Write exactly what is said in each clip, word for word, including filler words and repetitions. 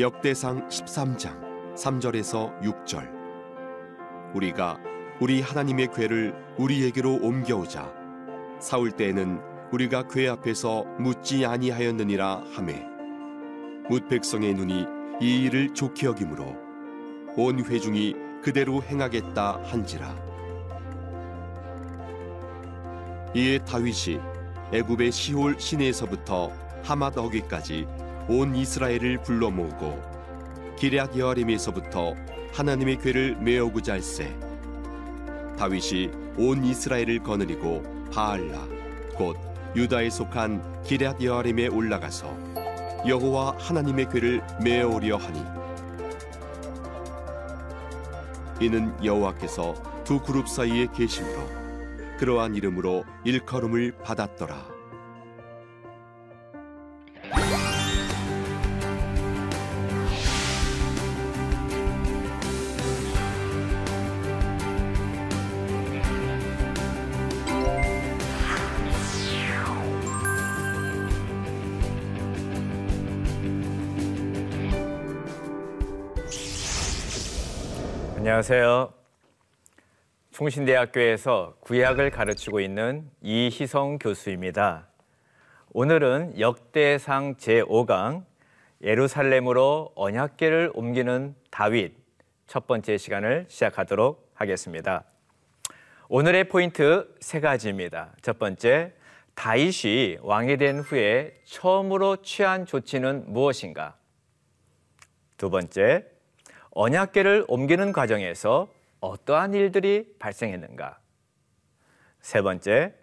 역대상 십삼 장 삼 절에서 육 절. 우리가 우리 하나님의 궤를 우리에게로 옮겨오자 사울 때에는 우리가 궤 앞에서 묻지 아니하였느니라 하매 뭇 백성의 눈이 이 일을 좋게 여김으로 온 회중이 그대로 행하겠다 한지라. 이에 다윗이 애굽의 시홀 시내에서부터 하맛 어귀까지 온 이스라엘을 불러 모으고 기럇 여아림에서부터 하나님의 궤를 메우고자 할세 다윗이 온 이스라엘을 거느리고 바알라 곧 유다에 속한 기럇 여아림에 올라가서 여호와 하나님의 궤를 메우려 하니 이는 여호와께서 두 그룹 사이에 계심으로 그러한 이름으로 일컬음을 받았더라. 안녕하세요. 충신대학교에서 구약을 가르치고 있는 이희성 교수입니다. 오늘은 역대상 제오 강 예루살렘으로 언약궤를 옮기는 다윗 첫 번째 시간을 시작하도록 하겠습니다. 오늘의 포인트 세 가지입니다. 첫 번째, 다윗이 왕이 된 후에 처음으로 취한 조치는 무엇인가? 두 번째, 언약궤를 옮기는 과정에서 어떠한 일들이 발생했는가? 세 번째,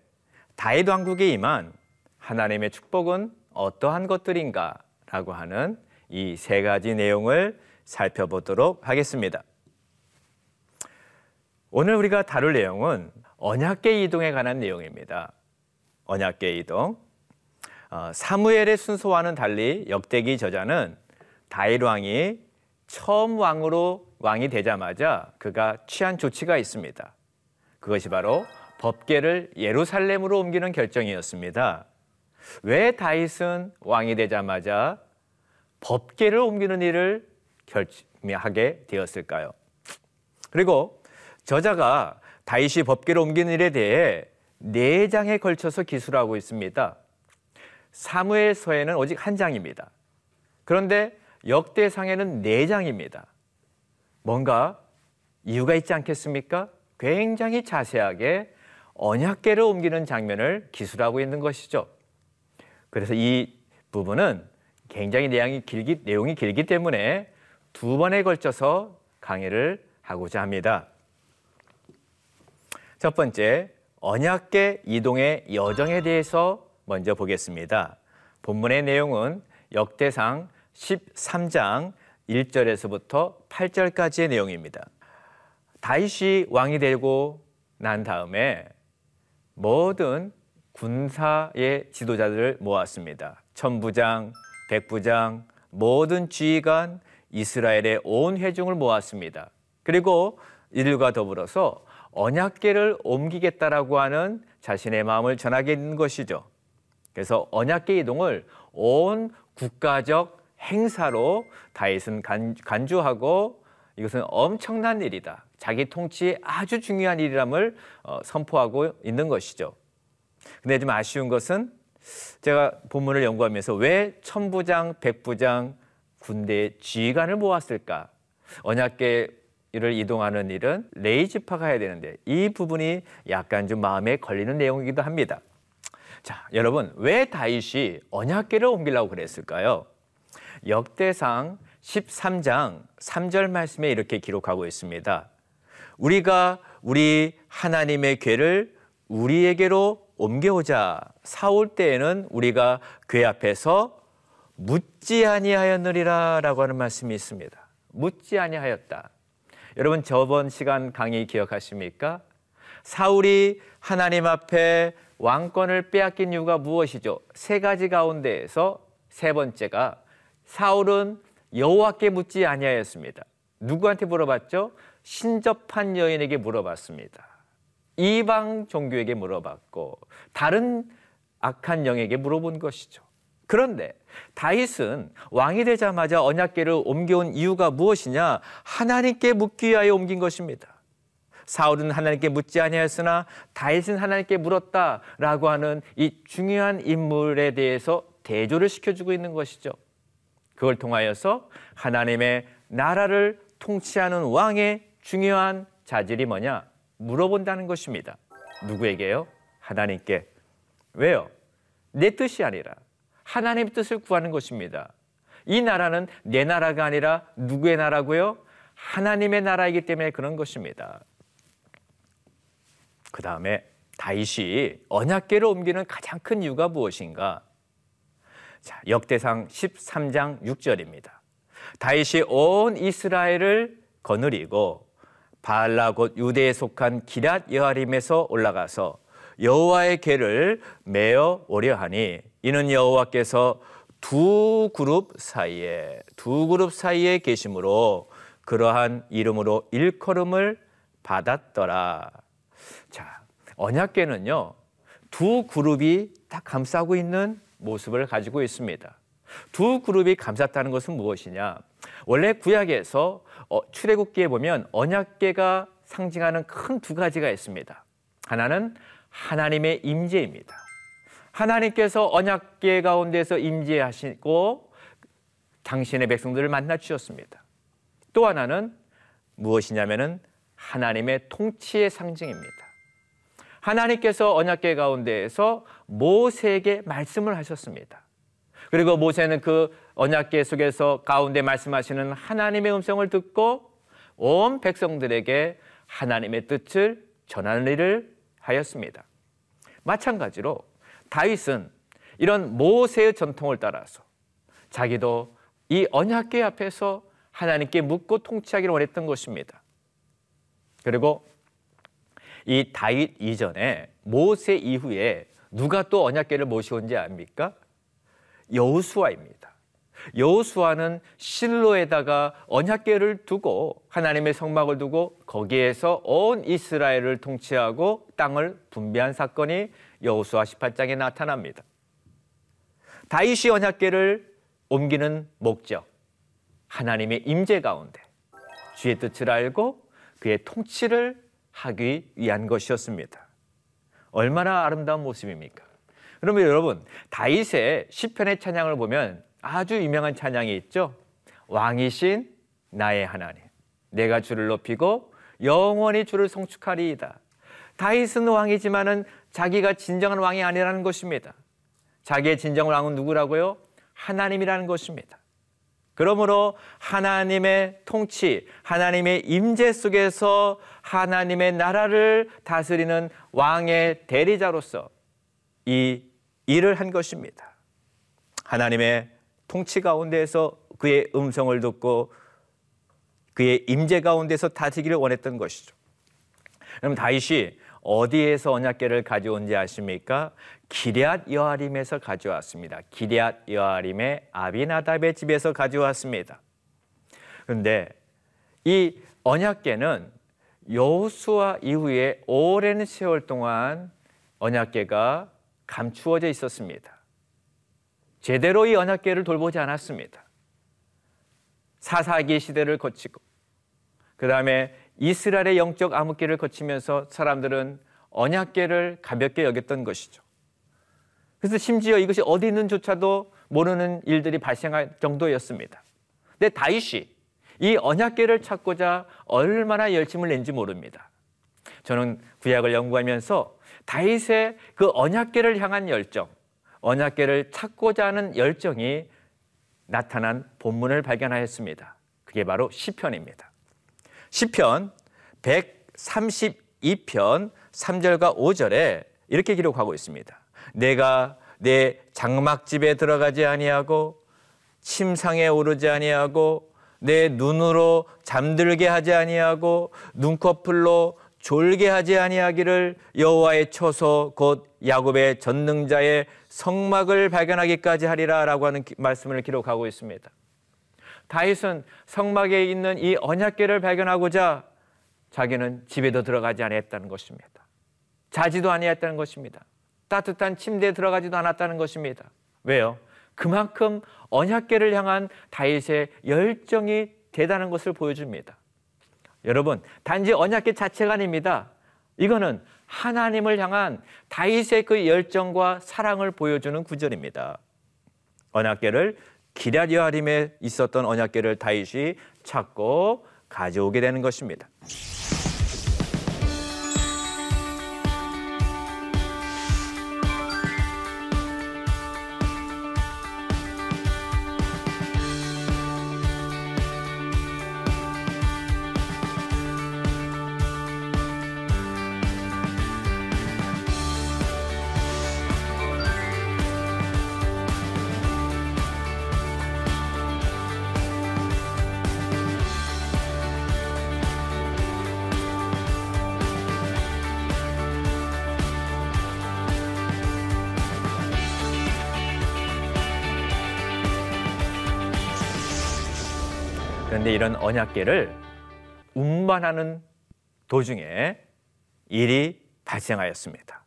다윗 왕국에 임한 하나님의 축복은 어떠한 것들인가? 라고 하는 이 세 가지 내용을 살펴보도록 하겠습니다. 오늘 우리가 다룰 내용은 언약궤 이동에 관한 내용입니다. 언약궤 이동. 사무엘의 순서와는 달리 역대기 저자는 다윗 왕이 처음 왕으로 왕이 되자마자 그가 취한 조치가 있습니다. 그것이 바로 법궤를 예루살렘으로 옮기는 결정이었습니다. 왜 다윗은 왕이 되자마자 법궤를 옮기는 일을 결심하게 되었을까요? 그리고 저자가 다윗이 법궤를 옮기는 일에 대해 네 장에 걸쳐서 기술하고 있습니다. 사무엘서에는 오직 한 장입니다. 그런데 역대상에는 네 장입니다. 뭔가 이유가 있지 않겠습니까? 굉장히 자세하게 언약궤를 옮기는 장면을 기술하고 있는 것이죠. 그래서 이 부분은 굉장히 내용이 길기, 내용이 길기 때문에 두 번에 걸쳐서 강의를 하고자 합니다. 첫 번째, 언약궤 이동의 여정에 대해서 먼저 보겠습니다. 본문의 내용은 역대상 십삼 장 일 절에서부터 팔 절까지의 내용입니다. 다윗이 왕이 되고 난 다음에 모든 군사의 지도자들을 모았습니다. 천부장, 백부장, 모든 지휘관, 이스라엘의 온 회중을 모았습니다. 그리고 이들과 더불어서 언약궤를 옮기겠다라고 하는 자신의 마음을 전하게 된 것이죠. 그래서 언약궤 이동을 온 국가적 행사로 다윗은 간주하고 이것은 엄청난 일이다. 자기 통치에 아주 중요한 일이라을 선포하고 있는 것이죠. 근데 좀 아쉬운 것은 제가 본문을 연구하면서 왜 천부장, 백부장, 군대의 지휘관을 모았을까? 언약궤를 이동하는 일은 레위 지파가 해야 되는데 이 부분이 약간 좀 마음에 걸리는 내용이기도 합니다. 자, 여러분, 왜 다윗이 언약궤를 옮기려고 그랬을까요? 역대상 십삼 장 삼 절 말씀에 이렇게 기록하고 있습니다. 우리가 우리 하나님의 궤를 우리에게로 옮겨오자 사울 때에는 우리가 궤 앞에서 묻지 아니하였느니라 라고 하는 말씀이 있습니다. 묻지 아니하였다. 여러분, 저번 시간 강의 기억하십니까? 사울이 하나님 앞에 왕권을 빼앗긴 이유가 무엇이죠? 세 가지 가운데에서 세 번째가 사울은 여호와께 묻지 아니하였습니다. 누구한테 물어봤죠? 신접한 여인에게 물어봤습니다. 이방 종교에게 물어봤고 다른 악한 영에게 물어본 것이죠. 그런데 다윗은 왕이 되자마자 언약궤를 옮겨온 이유가 무엇이냐? 하나님께 묻기 위하여 옮긴 것입니다. 사울은 하나님께 묻지 아니하였으나 다윗은 하나님께 물었다라고 하는 이 중요한 인물에 대해서 대조를 시켜주고 있는 것이죠. 그걸 통하여서 하나님의 나라를 통치하는 왕의 중요한 자질이 뭐냐? 물어본다는 것입니다. 누구에게요? 하나님께. 왜요? 내 뜻이 아니라 하나님의 뜻을 구하는 것입니다. 이 나라는 내 나라가 아니라 누구의 나라고요? 하나님의 나라이기 때문에 그런 것입니다. 그 다음에 다윗이 언약궤를 옮기는 가장 큰 이유가 무엇인가? 자, 역대상 십삼 장 육 절입니다. 다윗이 온 이스라엘을 거느리고 바알라 곧 유대에 속한 기랏 여아림에서 올라가서 여호와의 궤를 메어 오려 하니 이는 여호와께서 두 그룹 사이에 두 그룹 사이에 계심으로 그러한 이름으로 일컬음을 받았더라. 자, 언약궤는요, 두 그룹이 다 감싸고 있는 모습을 가지고 있습니다. 두 그룹이 감쌌다는 것은 무엇이냐? 원래 구약에서 출애굽기에 보면 언약궤가 상징하는 큰 두 가지가 있습니다. 하나는 하나님의 임재입니다. 하나님께서 언약궤 가운데서 임재하시고 당신의 백성들을 만나 주셨습니다. 또 하나는 무엇이냐면은 하나님의 통치의 상징입니다. 하나님께서 언약궤 가운데에서 모세에게 말씀을 하셨습니다. 그리고 모세는 그 언약궤 속에서 가운데 말씀하시는 하나님의 음성을 듣고 온 백성들에게 하나님의 뜻을 전하는 일을 하였습니다. 마찬가지로 다윗은 이런 모세의 전통을 따라서 자기도 이 언약궤 앞에서 하나님께 묻고 통치하기를 원했던 것입니다. 그리고 이 다윗 이전에 모세 이후에 누가 또 언약궤를 모셔온지 압니까? 여호수아입니다. 여호수아는 실로에다가 언약궤를 두고 하나님의 성막을 두고 거기에서 온 이스라엘을 통치하고 땅을 분배한 사건이 여호수아 십팔 장에 나타납니다. 다윗이 언약궤를 옮기는 목적, 하나님의 임재 가운데 주의 뜻을 알고 그의 통치를 하기 위한 것이었습니다. 얼마나 아름다운 모습입니까? 그러면 여러분, 다윗의 시편의 찬양을 보면 아주 유명한 찬양이 있죠. 왕이신 나의 하나님, 내가 주를 높이고 영원히 주를 송축하리이다. 다윗은 왕이지만은 자기가 진정한 왕이 아니라는 것입니다. 자기의 진정한 왕은 누구라고요? 하나님이라는 것입니다. 그러므로 하나님의 통치, 하나님의 임재 속에서 하나님의 나라를 다스리는 왕의 대리자로서 이 일을 한 것입니다. 하나님의 통치 가운데에서 그의 음성을 듣고 그의 임재 가운데서 다스리기를 원했던 것이죠. 그럼 다윗이 어디에서 언약궤를 가져온지 아십니까? 기럇 여아림에서 가져왔습니다. 기럇 여아림의 아비나답의 집에서 가져왔습니다. 그런데 이 언약궤는 여호수아 이후에 오랜 세월 동안 언약궤가 감추어져 있었습니다. 제대로 이 언약궤를 돌보지 않았습니다. 사사기 시대를 거치고 그 다음에 이스라엘의 영적 암흑기를 거치면서 사람들은 언약궤를 가볍게 여겼던 것이죠. 그래서 심지어 이것이 어디 있는조차도 모르는 일들이 발생할 정도였습니다. 근데 다윗이 이 언약궤를 찾고자 얼마나 열심을 낸지 모릅니다. 저는 구약을 연구하면서 다윗의 그 언약궤를 향한 열정, 언약궤를 찾고자 하는 열정이 나타난 본문을 발견하였습니다. 그게 바로 시편입니다. 시편 백삼십이 편 삼 절과 오 절에 이렇게 기록하고 있습니다. 내가 내 장막집에 들어가지 아니하고 침상에 오르지 아니하고 내 눈으로 잠들게 하지 아니하고 눈꺼풀로 졸게 하지 아니하기를 여호와의 처소 곧 야곱의 전능자의 성막을 발견하기까지 하리라 라고 하는 말씀을 기록하고 있습니다. 다윗은 성막에 있는 이 언약궤를 발견하고자 자기는 집에도 들어가지 아니했다는 것입니다. 자지도 아니했다는 것입니다. 따뜻한 침대에 들어가지도 않았다는 것입니다. 왜요? 그만큼 언약궤를 향한 다윗의 열정이 대단한 것을 보여줍니다. 여러분, 단지 언약궤 자체가 아닙니다. 이거는 하나님을 향한 다윗의 그 열정과 사랑을 보여주는 구절입니다. 언약궤를 기럇 여아림에 있었던 언약궤를 다윗이 찾고 가져오게 되는 것입니다. 그런데 이런 언약궤를 운반하는 도중에 일이 발생하였습니다.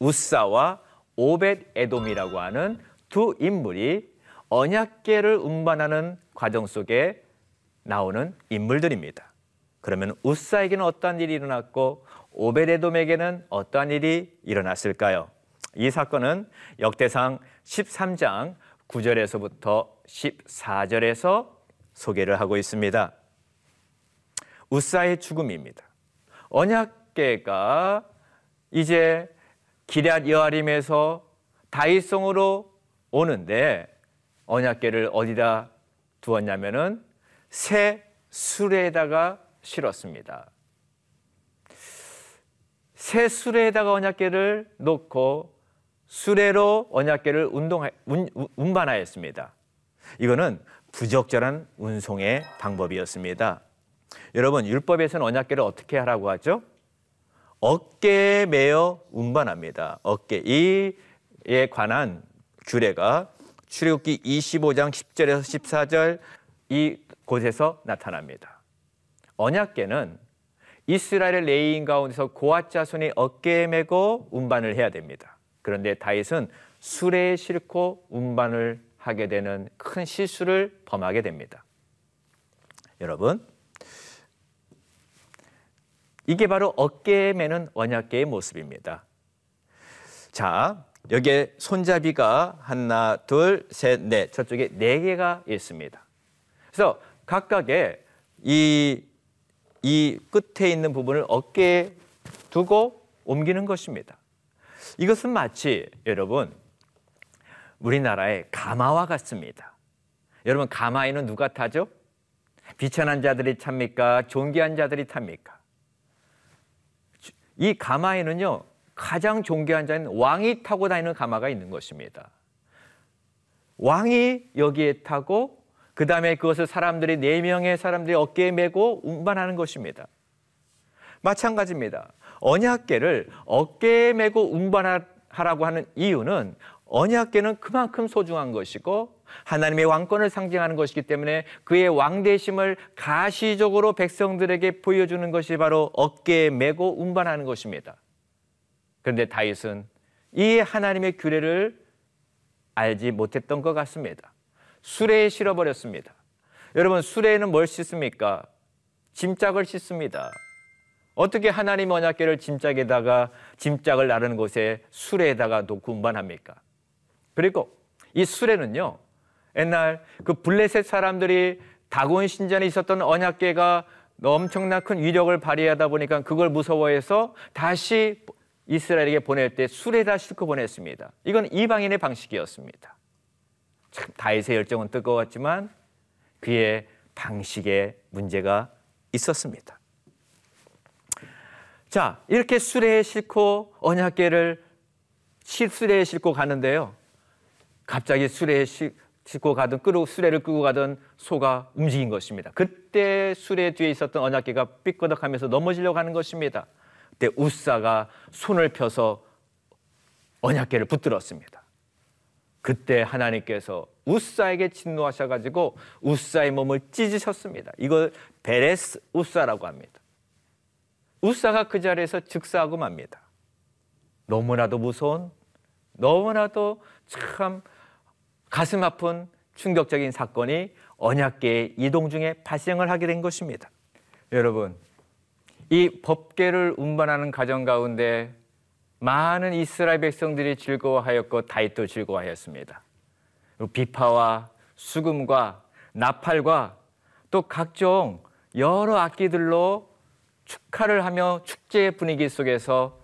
웃사와 오벳에돔이라고 하는 두 인물이 언약궤를 운반하는 과정 속에 나오는 인물들입니다. 그러면 웃사에게는 어떠한 일이 일어났고 오벳에돔에게는 어떠한 일이 일어났을까요? 이 사건은 역대상 십삼 장 구 절에서부터 십사 절에서 소개를 하고 있습니다. 웃사의 죽음입니다. 언약궤가 이제 기럇 여아림에서 다윗성으로 오는데 언약궤를 어디다 두었냐면은 새 수레에다가 실었습니다. 새 수레에다가 언약궤를 놓고 수레로 언약궤를 운동하, 운, 운반하였습니다. 이거는 부적절한 운송의 방법이었습니다. 여러분, 율법에서는 언약궤를 어떻게 하라고 하죠? 어깨에 매어 운반합니다. 어깨에 관한 규례가 출애굽기 이십오 장 십 절에서 십사 절 이 곳에서 나타납니다. 언약궤는 이스라엘의 레위인 가운데서 고핫 자손이 어깨에 메고 운반을 해야 됩니다. 그런데 다윗은 수레에 싣고 운반을 하게 되는 큰 실수를 범하게 됩니다. 여러분, 이게 바로 어깨에 매는 언약궤의 모습입니다. 자, 여기에 손잡이가 하나, 둘, 셋, 넷, 저쪽에 네 개가 있습니다. 그래서 각각의 이, 이 끝에 있는 부분을 어깨에 두고 옮기는 것입니다. 이것은 마치 여러분 우리나라의 가마와 같습니다. 여러분, 가마에는 누가 타죠? 비천한 자들이 탑니까? 존귀한 자들이 탑니까? 이 가마에는요, 가장 존귀한 자인 왕이 타고 다니는 가마가 있는 것입니다. 왕이 여기에 타고 그 다음에 그것을 사람들이, 네 명의 사람들이 어깨에 메고 운반하는 것입니다. 마찬가지입니다. 언약궤를 어깨에 메고 운반하라고 하는 이유는 언약궤는 그만큼 소중한 것이고 하나님의 왕권을 상징하는 것이기 때문에 그의 왕대심을 가시적으로 백성들에게 보여주는 것이 바로 어깨에 메고 운반하는 것입니다. 그런데 다윗은 이 하나님의 규례를 알지 못했던 것 같습니다. 수레에 실어버렸습니다. 여러분, 수레에는 뭘 싣습니까? 짐짝을 싣습니다. 어떻게 하나님의 언약궤를 짐짝에다가, 짐짝을 나르는 곳에 수레에다가 놓고 운반합니까? 그리고 이 수레는요, 옛날 그 블레셋 사람들이 다곤 신전에 있었던 언약궤가 엄청난 큰 위력을 발휘하다 보니까 그걸 무서워해서 다시 이스라엘에게 보낼 때 수레에다 싣고 보냈습니다. 이건 이방인의 방식이었습니다. 참, 다윗의 열정은 뜨거웠지만 그의 방식에 문제가 있었습니다. 자, 이렇게 수레에 싣고 언약궤를 수레에 싣고 가는데요, 갑자기 수레에 싣고 가던, 끌고, 수레를 끌고 가던 소가 움직인 것입니다. 그때 수레 뒤에 있었던 언약궤가 삐끄덕하면서 넘어지려고 하는 것입니다. 그때 웃사가 손을 펴서 언약궤를 붙들었습니다. 그때 하나님께서 웃사에게 진노하셔가지고 웃사의 몸을 찢으셨습니다. 이걸 베레스 웃사라고 합니다. 웃사가 그 자리에서 즉사하고 맙니다. 너무나도 무서운, 너무나도 참 가슴 아픈 충격적인 사건이 언약궤의 이동 중에 발생을 하게 된 것입니다. 여러분, 이 법궤를 운반하는 과정 가운데 많은 이스라엘 백성들이 즐거워하였고 다윗도 즐거워하였습니다. 비파와 수금과 나팔과 또 각종 여러 악기들로 축하를 하며 축제의 분위기 속에서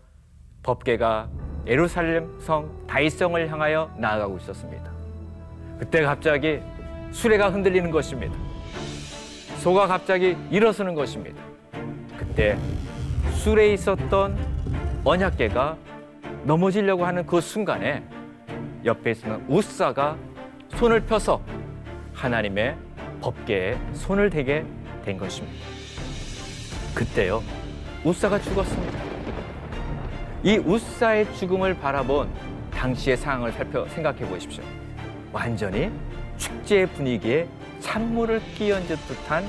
법궤가 예루살렘 성 다윗성을 향하여 나아가고 있었습니다. 그때 갑자기 수레가 흔들리는 것입니다. 소가 갑자기 일어서는 것입니다. 그때 수레에 있었던 언약궤가 넘어지려고 하는 그 순간에 옆에 있는 웃사가 손을 펴서 하나님의 법궤에 손을 대게 된 것입니다. 그때요, 웃사가 죽었습니다. 이 웃사의 죽음을 바라본 당시의 상황을 살펴 생각해 보십시오. 완전히 축제의 분위기에 찬물을 끼얹은 듯한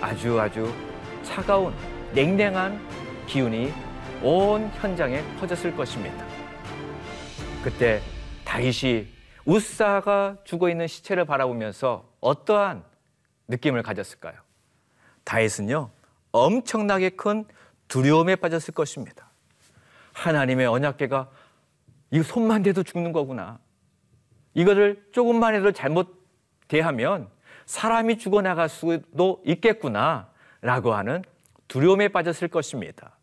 아주 아주 차가운 냉랭한 기운이 온 현장에 퍼졌을 것입니다. 그때 다윗이 웃사가 죽어있는 시체를 바라보면서 어떠한 느낌을 가졌을까요? 다윗은요, 엄청나게 큰 두려움에 빠졌을 것입니다. 하나님의 언약궤가 이 손만 대도 죽는 거구나, 이거를 조금만 해도 잘못 대하면 사람이 죽어나갈 수도 있겠구나 라고 하는 두려움에 빠졌을 것입니다.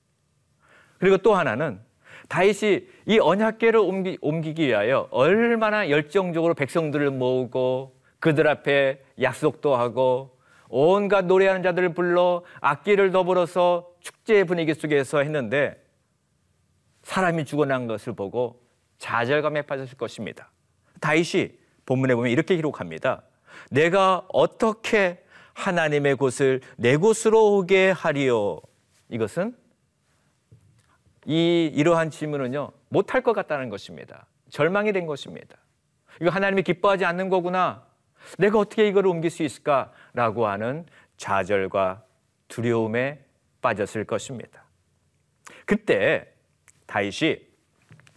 그리고 또 하나는 다윗이 이 언약궤를 옮기, 옮기기 위하여 얼마나 열정적으로 백성들을 모으고 그들 앞에 약속도 하고 온갖 노래하는 자들을 불러 악기를 더불어서 축제의 분위기 속에서 했는데 사람이 죽어난 것을 보고 좌절감에 빠졌을 것입니다. 다윗이 본문에 보면 이렇게 기록합니다. 내가 어떻게 하나님의 곳을 내 곳으로 오게 하리요. 이것은 이 이러한 질문은요, 못할 것 같다는 것입니다. 절망이 된 것입니다. 이거 하나님이 기뻐하지 않는 거구나, 내가 어떻게 이걸 옮길 수 있을까라고 하는 좌절과 두려움에 빠졌을 것입니다. 그때 다윗이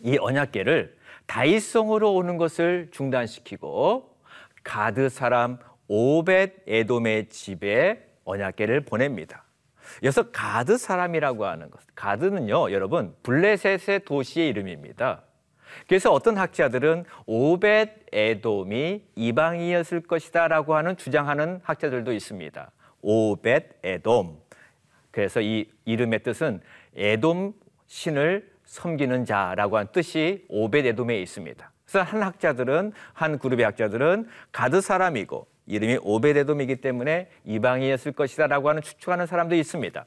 이 언약궤를 다윗성으로 오는 것을 중단시키고 가드 사람 오벳 에돔의 집에 언약궤를 보냅니다. 여기서 가드 사람이라고 하는 것, 가드는요 여러분 블레셋의 도시의 이름입니다. 그래서 어떤 학자들은 오벳 에돔이 이방인이었을 것이다 라고 하는 주장하는 학자들도 있습니다. 오벳 에돔, 그래서 이 이름의 뜻은 에돔 신을 섬기는 자라고 한 뜻이 오벳 에돔에 있습니다. 그래서 한 학자들은, 한 그룹의 학자들은 가드 사람이고 이름이 오벳 에돔이기 때문에 이방인이었을 것이다 라고 하는 추측하는 사람도 있습니다.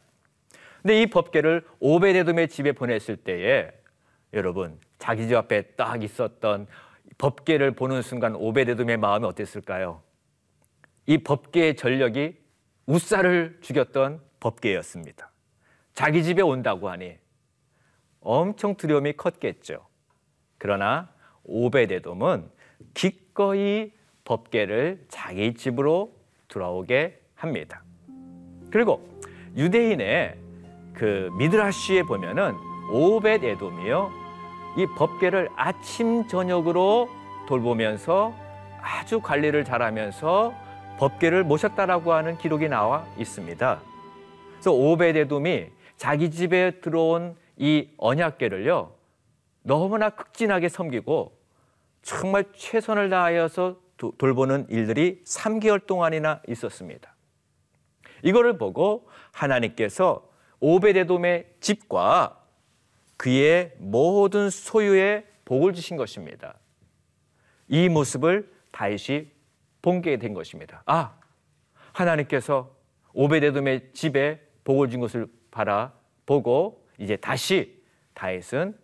근데 이 법궤를 오벳 에돔의 집에 보냈을 때에 여러분, 자기 집 앞에 딱 있었던 법궤를 보는 순간 오벳 에돔의 마음이 어땠을까요? 이 법궤의 전력이 웃사를 죽였던 법궤였습니다. 자기 집에 온다고 하니 엄청 두려움이 컸겠죠. 그러나 오벳 에돔은 기꺼이 법궤를 자기 집으로 들어오게 합니다. 그리고 유대인의 그 미드라시에 보면은 오벳 에돔이요, 이 법궤를 아침 저녁으로 돌보면서 아주 관리를 잘하면서 법궤를 모셨다라고 하는 기록이 나와 있습니다. 그래서 오벳 에돔이 자기 집에 들어온 이 언약궤를요 너무나 극진하게 섬기고 정말 최선을 다하여서 도, 돌보는 일들이 삼 개월 동안이나 있었습니다. 이거를 보고 하나님께서 오벳 에돔의 집과 그의 모든 소유에 복을 주신 것입니다. 이 모습을 다윗이 본게 된 것입니다. 아, 하나님께서 오벳 에돔의 집에 복을 준 것을 바라보고 이제 다시 다윗은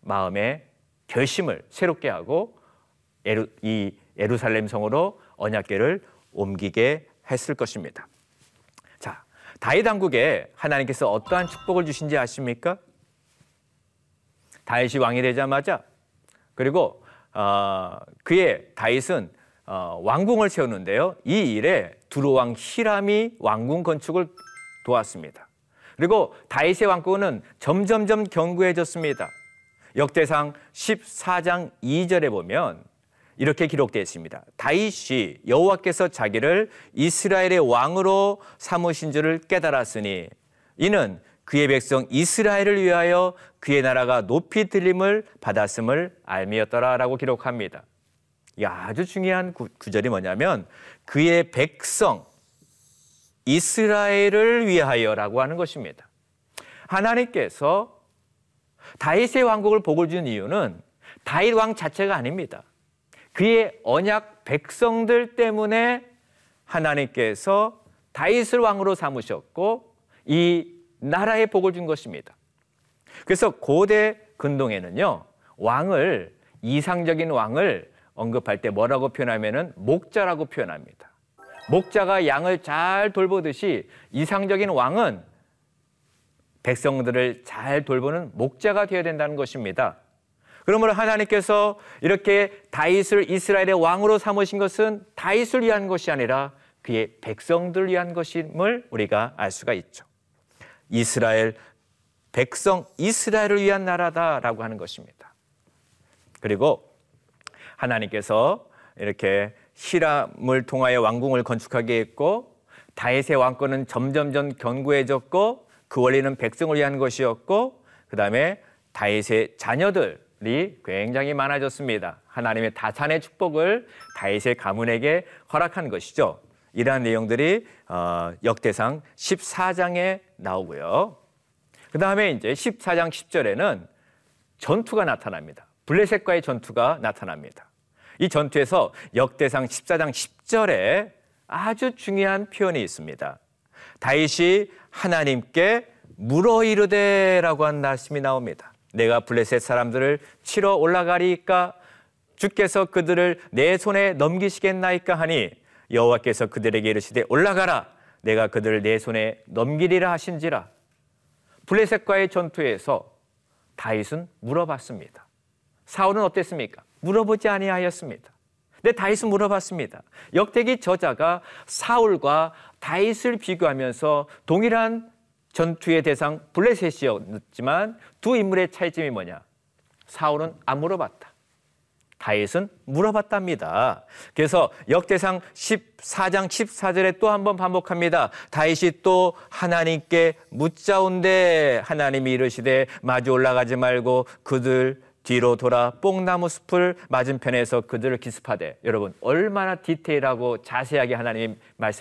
마음의 결심을 새롭게 하고 예루, 이 예루살렘 성으로 언약궤를 옮기게 했을 것입니다. 자, 다윗 왕국에 하나님께서 어떠한 축복을 주신지 아십니까? 다윗이 왕이 되자마자, 그리고 어, 그의 다윗은 어, 왕궁을 세우는데요, 이 일에 두로왕 히람이 왕궁 건축을 도왔습니다. 그리고 다윗의 왕권은 점점점 견고해졌습니다. 역대상 십사 장 이 절에 보면 이렇게 기록되어 있습니다. 다윗이 여호와께서 자기를 이스라엘의 왕으로 삼으신 줄을 깨달았으니 이는 그의 백성 이스라엘을 위하여 그의 나라가 높이 들림을 받았음을 알미였더라라고 기록합니다. 이 아주 중요한 구절이 뭐냐면 그의 백성 이스라엘을 위하여라고 하는 것입니다. 하나님께서 다윗의 왕국을 복을 주는 이유는 다윗 왕 자체가 아닙니다. 그의 언약 백성들 때문에 하나님께서 다윗을 왕으로 삼으셨고 이 나라에 복을 준 것입니다. 그래서 고대 근동에는요, 왕을, 이상적인 왕을 언급할 때 뭐라고 표현하면은 목자라고 표현합니다. 목자가 양을 잘 돌보듯이 이상적인 왕은 백성들을 잘 돌보는 목자가 되어야 된다는 것입니다. 그러므로 하나님께서 이렇게 다윗을 이스라엘의 왕으로 삼으신 것은 다윗을 위한 것이 아니라 그의 백성들을 위한 것임을 우리가 알 수가 있죠. 이스라엘, 백성 이스라엘을 위한 나라다라고 하는 것입니다. 그리고 하나님께서 이렇게 히람을 통하여 왕궁을 건축하게 했고 다윗의 왕권은 점점점 견고해졌고 그 원리는 백성을 위한 것이었고 그 다음에 다윗의 자녀들이 굉장히 많아졌습니다. 하나님의 다산의 축복을 다윗의 가문에게 허락한 것이죠. 이러한 내용들이 역대상 십사 장에 나오고요. 그 다음에 이제 십사 장 십 절에는 전투가 나타납니다. 블레셋과의 전투가 나타납니다. 이 전투에서 역대상 십사 장 십 절에 아주 중요한 표현이 있습니다. 다윗이 하나님께 물어 이르되라고 한 말씀이 나옵니다. 내가 블레셋 사람들을 치러 올라가리이까? 주께서 그들을 내 손에 넘기시겠나이까 하니 여호와께서 그들에게 이르시되 올라가라 내가 그들을 내 손에 넘기리라 하신지라. 블레셋과의 전투에서 다윗은 물어봤습니다. 사울은 어땠습니까? 물어보지 아니하였습니다. 근데 다윗은 물어봤습니다. 역대기 저자가 사울과 다윗을 비교하면서 동일한 전투의 대상 블레셋이었지만 두 인물의 차이점이 뭐냐? 사울은 안 물어봤다. 다윗은 물어봤답니다. 그래서 역대상 십사 장 십사 절에 또 한 번 반복합니다. 다윗이 또 하나님께 묻자온대 하나님이 이르시되 마주 올라가지 말고 그들 뒤로 돌아 뽕나무 숲을 맞은편에서 그들을 기습하되. 여러분 얼마나 디테일하고 자세하게 하나님이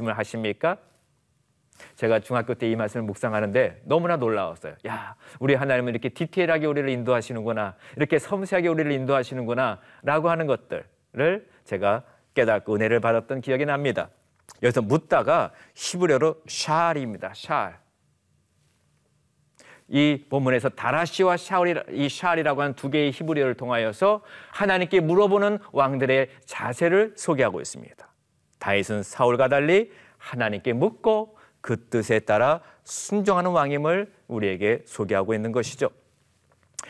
말씀을 하십니까? 제가 중학교 때 이 말씀을 묵상하는데 너무나 놀라웠어요. 야, 우리 하나님은 이렇게 디테일하게 우리를 인도하시는구나, 이렇게 섬세하게 우리를 인도하시는구나 라고 하는 것들을 제가 깨닫고 은혜를 받았던 기억이 납니다. 여기서 묻다가 히브리어로 샬입니다. 샬. 이 본문에서 다라시와 샤울이, 이 샬이라고 하는 두 개의 히브리어를 통하여서 하나님께 물어보는 왕들의 자세를 소개하고 있습니다. 다윗은 사울과 달리 하나님께 묻고 그 뜻에 따라 순종하는 왕임을 우리에게 소개하고 있는 것이죠.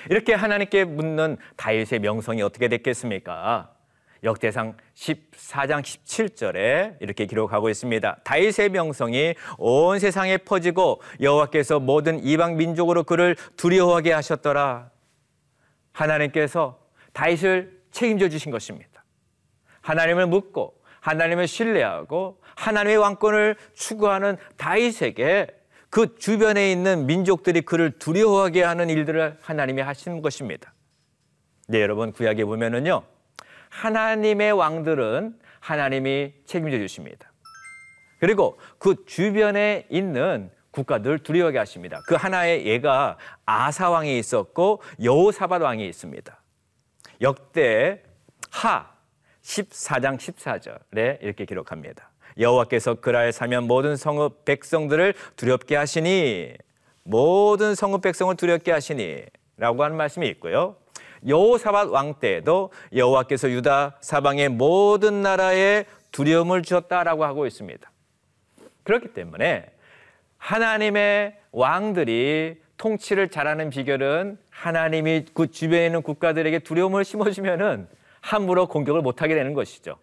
이렇게 하나님께 묻는 다윗의 명성이 어떻게 됐겠습니까? 역대상 십사 장 십칠 절에 이렇게 기록하고 있습니다. 다윗의 명성이 온 세상에 퍼지고 여호와께서 모든 이방 민족으로 그를 두려워하게 하셨더라. 하나님께서 다윗을 책임져 주신 것입니다. 하나님을 묻고 하나님을 신뢰하고 하나님의 왕권을 추구하는 다윗에게 그 주변에 있는 민족들이 그를 두려워하게 하는 일들을 하나님이 하신 것입니다. 네, 여러분 구약에 보면은요, 하나님의 왕들은 하나님이 책임져 주십니다. 그리고 그 주변에 있는 국가들 두려워하게 하십니다. 그 하나의 예가 아사 왕이 있었고 여호사밧 왕이 있습니다. 역대 하 십사 장 십사 절에 이렇게 기록합니다. 여호와께서 그랄 사면 모든 성읍 백성들을 두렵게 하시니, 모든 성읍 백성을 두렵게 하시니 라고 하는 말씀이 있고요. 여호사밧 왕 때에도 여호와께서 유다 사방의 모든 나라에 두려움을 주었다라고 하고 있습니다. 그렇기 때문에 하나님의 왕들이 통치를 잘하는 비결은 하나님이 그 주변에 있는 국가들에게 두려움을 심어주면은 함부로 공격을 못하게 되는 것이죠.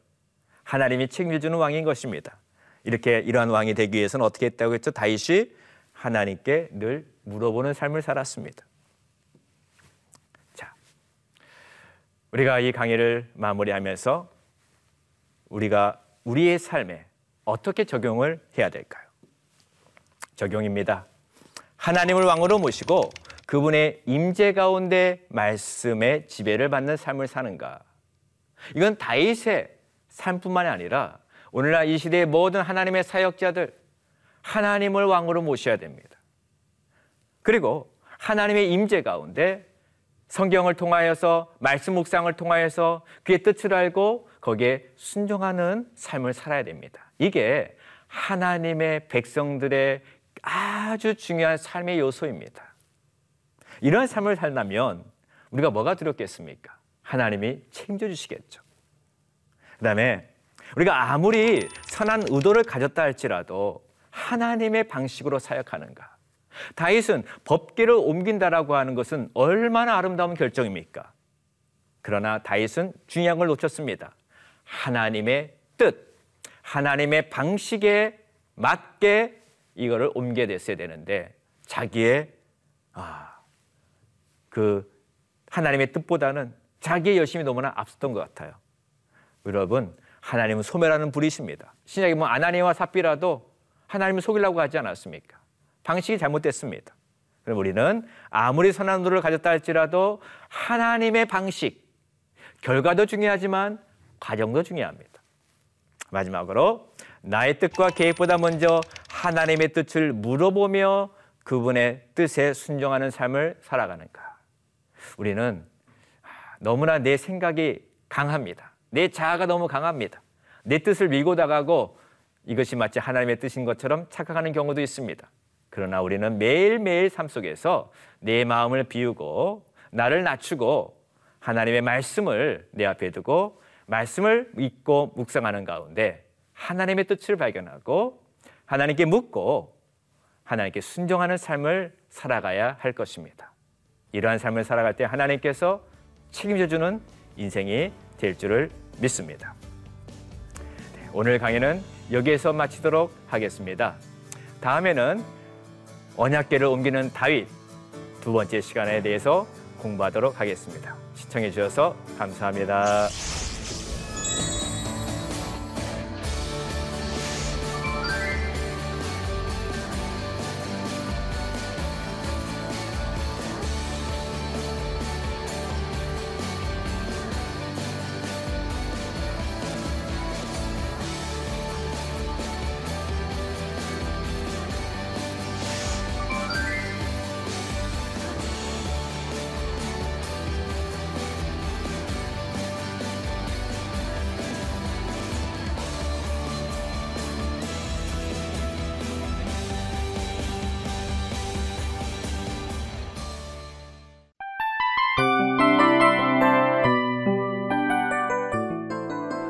하나님이 책임져주는 왕인 것입니다. 이렇게 이러한 왕이 되기 위해서는 어떻게 했다고 했죠? 다윗이 하나님께 늘 물어보는 삶을 살았습니다. 자, 우리가 이 강의를 마무리하면서 우리가 우리의 삶에 어떻게 적용을 해야 될까요? 적용입니다. 하나님을 왕으로 모시고 그분의 임재 가운데 말씀의 지배를 받는 삶을 사는가? 이건 다윗의 삶뿐만이 아니라 오늘날 이 시대의 모든 하나님의 사역자들, 하나님을 왕으로 모셔야 됩니다. 그리고 하나님의 임재 가운데 성경을 통하여서, 말씀 묵상을 통하여서 그의 뜻을 알고 거기에 순종하는 삶을 살아야 됩니다. 이게 하나님의 백성들의 아주 중요한 삶의 요소입니다. 이런 삶을 살려면 우리가 뭐가 두렵겠습니까? 하나님이 책임져주시겠죠. 그 다음에 우리가 아무리 선한 의도를 가졌다 할지라도 하나님의 방식으로 사역하는가? 다윗은 법궤를 옮긴다라고 하는 것은 얼마나 아름다운 결정입니까? 그러나 다윗은 중요한 걸 놓쳤습니다. 하나님의 뜻, 하나님의 방식에 맞게 이거를 옮겨 냈어야 되는데 자기의 아, 그 하나님의 뜻보다는 자기의 열심이 너무나 앞섰던 것 같아요. 여러분, 하나님은 소멸하는 불이십니다. 신약에 보면 아나니아와 삽비라도 하나님을 속이려고 하지 않았습니까? 방식이 잘못됐습니다. 그럼 우리는 아무리 선한 의도를 가졌다 할지라도 하나님의 방식, 결과도 중요하지만 과정도 중요합니다. 마지막으로 나의 뜻과 계획보다 먼저 하나님의 뜻을 물어보며 그분의 뜻에 순종하는 삶을 살아가는가? 우리는 너무나 내 생각이 강합니다. 내 자아가 너무 강합니다. 내 뜻을 밀고 나가고 이것이 마치 하나님의 뜻인 것처럼 착각하는 경우도 있습니다. 그러나 우리는 매일매일 삶 속에서 내 마음을 비우고 나를 낮추고 하나님의 말씀을 내 앞에 두고 말씀을 읽고 묵상하는 가운데 하나님의 뜻을 발견하고 하나님께 묻고 하나님께 순종하는 삶을 살아가야 할 것입니다. 이러한 삶을 살아갈 때 하나님께서 책임져주는 인생이 될 줄을 믿습니다. 네, 오늘 강의는 여기에서 마치도록 하겠습니다. 다음에는 언약궤를 옮기는 다윗 두 번째 시간에 대해서 공부하도록 하겠습니다. 시청해 주셔서 감사합니다.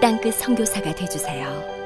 땅끝 선교사가 되어주세요.